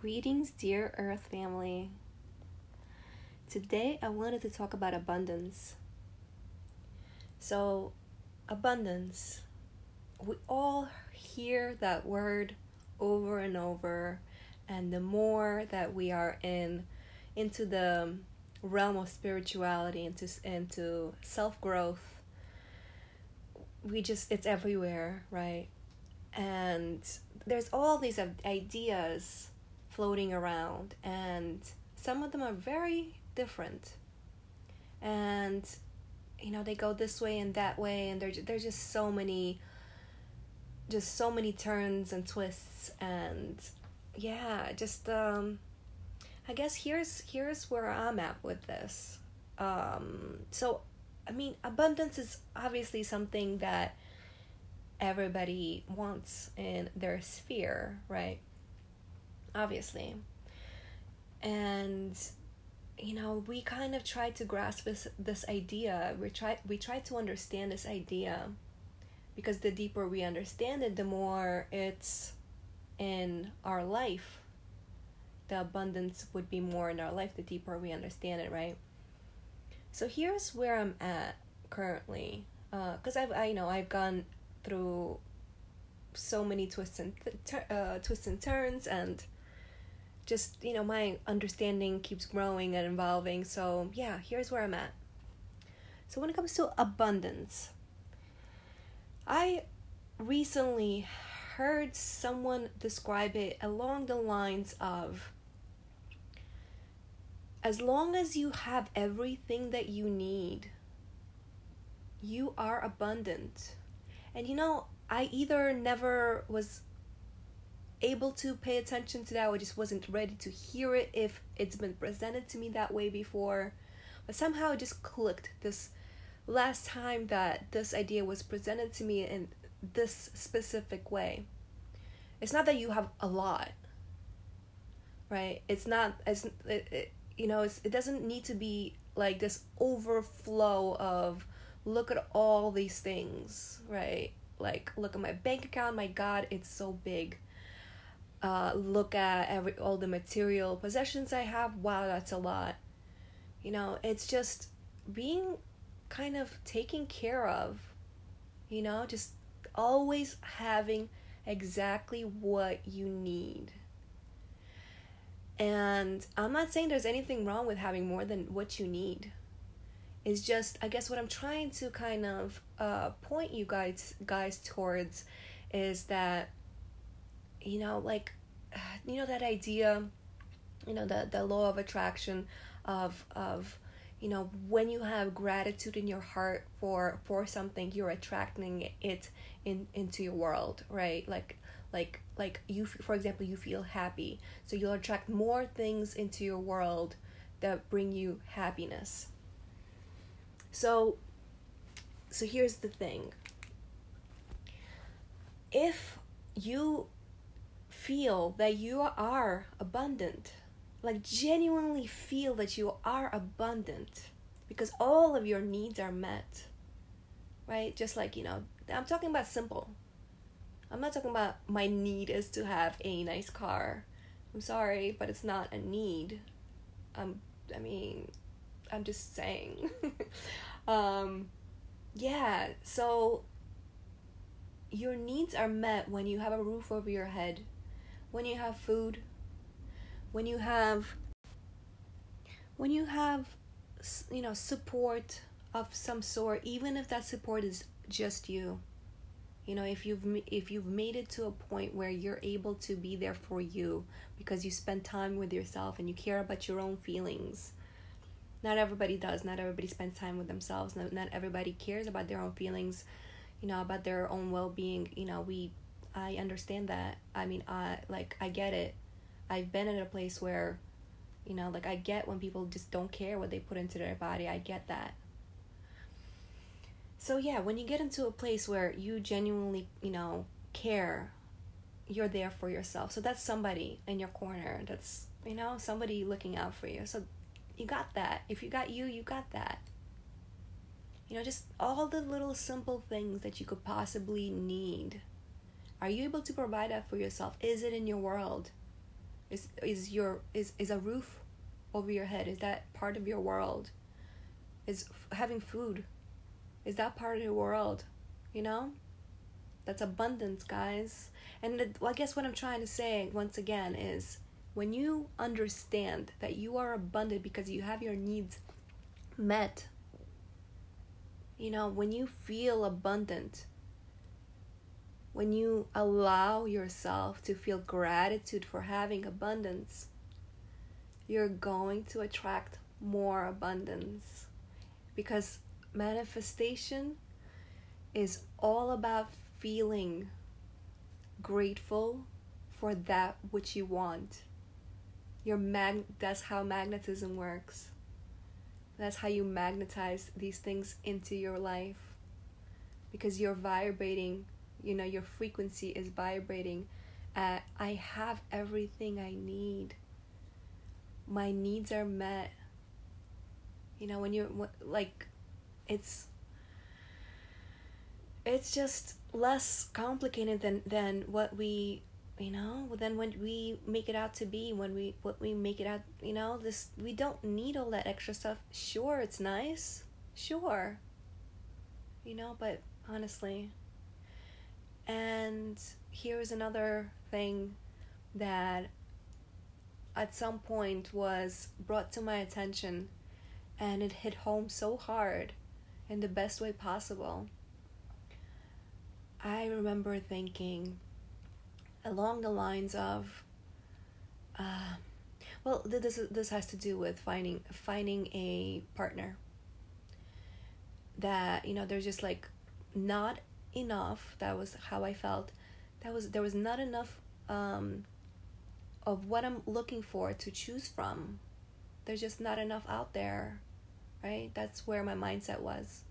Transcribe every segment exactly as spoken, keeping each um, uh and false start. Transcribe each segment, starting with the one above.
Greetings, dear Earth family. Today I wanted to talk about abundance. So, abundance. We all hear that word over and over, and the more that we are in into the realm of spirituality, into into self-growth, we just it's everywhere, right? And there's all these ideas floating around, and some of them are very different, and you know, they go this way and that way, and there there's just so many just so many turns and twists. And yeah, just um I guess here's here's where I'm at with this. Um so I mean, abundance is obviously something that everybody wants in their sphere, right? Obviously. And you know, we kind of try to grasp this this idea. We try we try to understand this idea, because the deeper we understand it, the more it's in our life. The abundance would be more in our life the deeper we understand it, right? So here's where I'm at currently, uh, because I've I you know I've gone through so many twists and th- uh, twists and turns, and just, you know, my understanding keeps growing and evolving. So yeah, here's where I'm at. So when it comes to abundance, I recently heard someone describe it along the lines of, as long as you have everything that you need, you are abundant. And you know, I either never was able to pay attention to that, or just wasn't ready to hear it if it's been presented to me that way before. But somehow it just clicked this last time that this idea was presented to me in this specific way. It's not that you have a lot, right? It's not, it's, it, it, you know, it's, it doesn't need to be like this overflow of, look at all these things, right? Like, look at my bank account, my God, it's so big. Uh, look at every all the material possessions I have, wow, that's a lot. You know, it's just being kind of taken care of, you know, just always having exactly what you need. And I'm not saying there's anything wrong with having more than what you need. It's just, I guess what I'm trying to kind of uh, point you guys guys towards is that, you know, like, you know, that idea, you know, the, the law of attraction of, of, you know, when you have gratitude in your heart for, for something, you're attracting it in, into your world, right? Like, like, like you, for example, you feel happy, so you'll attract more things into your world that bring you happiness. So, so here's the thing. If you feel that you are abundant, like genuinely feel that you are abundant, because all of your needs are met, right? Just like, you know, I'm talking about simple. I'm not talking about my need is to have a nice car. I'm sorry, but it's not a need. Um, I mean... I'm just saying. um, yeah, so your needs are met when you have a roof over your head, when you have food, when you have, when you have, you know, support of some sort, even if that support is just you. You know, if you've if you've made it to a point where you're able to be there for you because you spend time with yourself and you care about your own feelings. Not everybody does. Not everybody spends time with themselves. Not, not everybody cares about their own feelings, you know, about their own well-being. You know, we, I understand that. I mean, I, like, I get it. I've been in a place where, you know, like, I get when people just don't care what they put into their body. I get that. So, yeah, when you get into a place where you genuinely, you know, care, you're there for yourself. So that's somebody in your corner. That's, you know, somebody looking out for you. So you got that. If you got you, you got that. You know, just all the little simple things that you could possibly need. Are you able to provide that for yourself? Is it in your world? Is is your is, is a roof over your head? Is that part of your world? Is f- having food? Is that part of your world? You know? That's abundance, guys. And the, well, I guess what I'm trying to say once again is when you understand that you are abundant because you have your needs met, you know, when you feel abundant, when you allow yourself to feel gratitude for having abundance, you're going to attract more abundance, because manifestation is all about feeling grateful for that which you want. Your mag- that's how magnetism works. That's how you magnetize these things into your life, because you're vibrating, you know, your frequency is vibrating at, I have everything I need. My needs are met. You know, when you're, like, it's, it's just less complicated than, than what we, you know, than what we make it out to be, when we, what we make it out, you know, this, we don't need all that extra stuff. Sure, it's nice. Sure. You know, but honestly. And here's another thing that at some point was brought to my attention, and it hit home so hard in the best way possible. I remember thinking along the lines of, uh, well, this is, this has to do with finding finding a partner. That, you know, there's just like not enough. That was how I felt. That was there was not enough um, of what I'm looking for to choose from. There's just not enough out there, right? That's where my mindset was,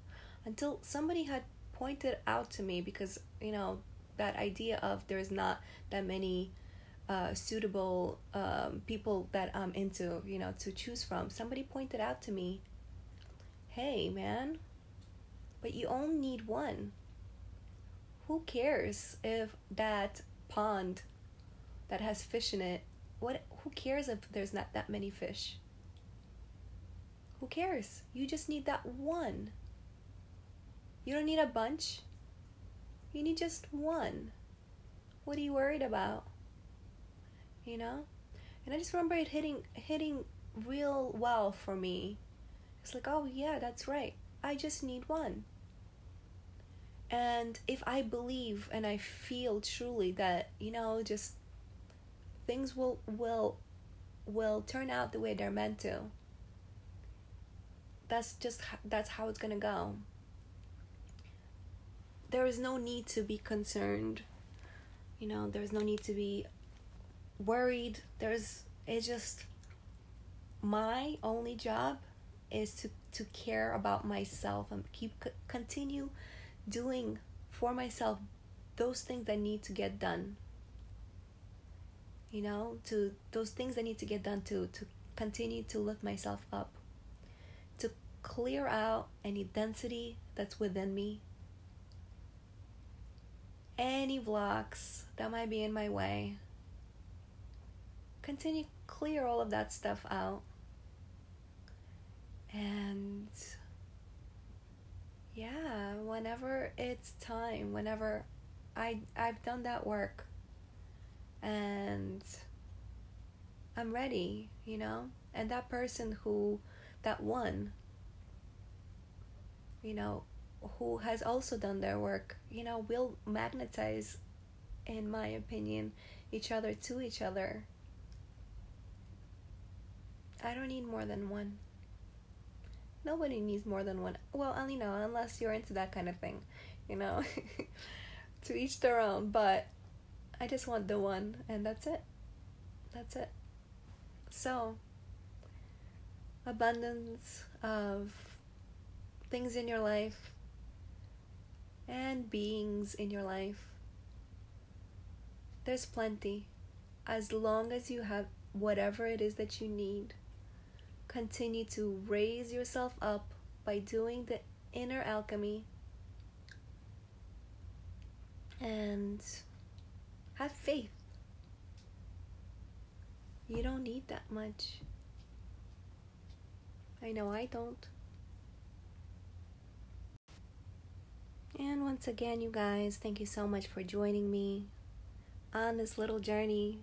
until somebody had pointed out to me, because, you know, that idea of there's not that many uh, suitable um, people that I'm into, you know, to choose from. Somebody pointed out to me, hey man, but you only need one. Who cares if that pond that has fish in it, what? Who cares if there's not that many fish? Who cares? You just need that one. You don't need a bunch. You need just one. What are you worried about? You know? And I just remember it hitting hitting real well for me. It's like, oh yeah, that's right. I just need one. And if I believe and I feel truly that, you know, just things will will will turn out the way they're meant to, that's just that's how it's gonna go. There is no need to be concerned, you know, there's no need to be worried. There's, it's just, my only job is to, to care about myself and keep continue doing for myself those things that need to get done, you know, to those things that need to get done to, to continue to lift myself up, to clear out any density that's within me, any blocks that might be in my way. Continue clear all of that stuff out. And yeah, whenever it's time, whenever I I've done that work and I'm ready, you know, and that person who, that one, you know, who has also done their work, you know, will magnetize, in my opinion, each other to each other. I don't need more than one. Nobody needs more than one. Well, you know, unless you're into that kind of thing, you know, to each their own. But I just want the one, and that's it. That's it. So, abundance of things in your life, and beings in your life. There's plenty. As long as you have whatever it is that you need, continue to raise yourself up by doing the inner alchemy, and have faith. You don't need that much. I know I don't. And once again, you guys, thank you so much for joining me on this little journey,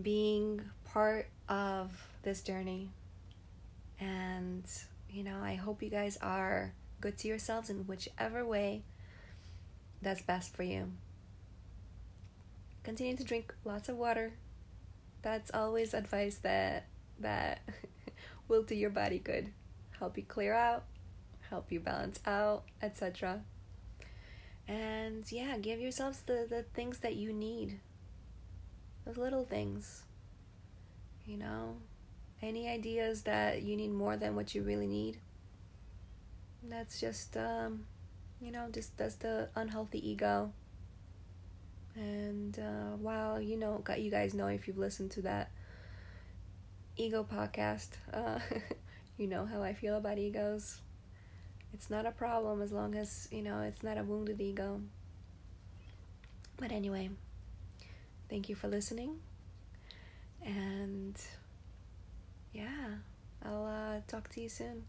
being part of this journey. And, you know, I hope you guys are good to yourselves in whichever way that's best for you. Continue to drink lots of water. That's always advice that that will do your body good. Help you clear out, help you balance out, et cetera. And yeah, give yourselves the, the things that you need. Those little things. You know? Any ideas that you need more than what you really need? That's just, um, you know, just that's the unhealthy ego. And uh, while, you know, you guys know, if you've listened to that ego podcast, uh, you know how I feel about egos. It's not a problem as long as, you know, it's not a wounded ego. But anyway, thank you for listening. And yeah, I'll uh, talk to you soon.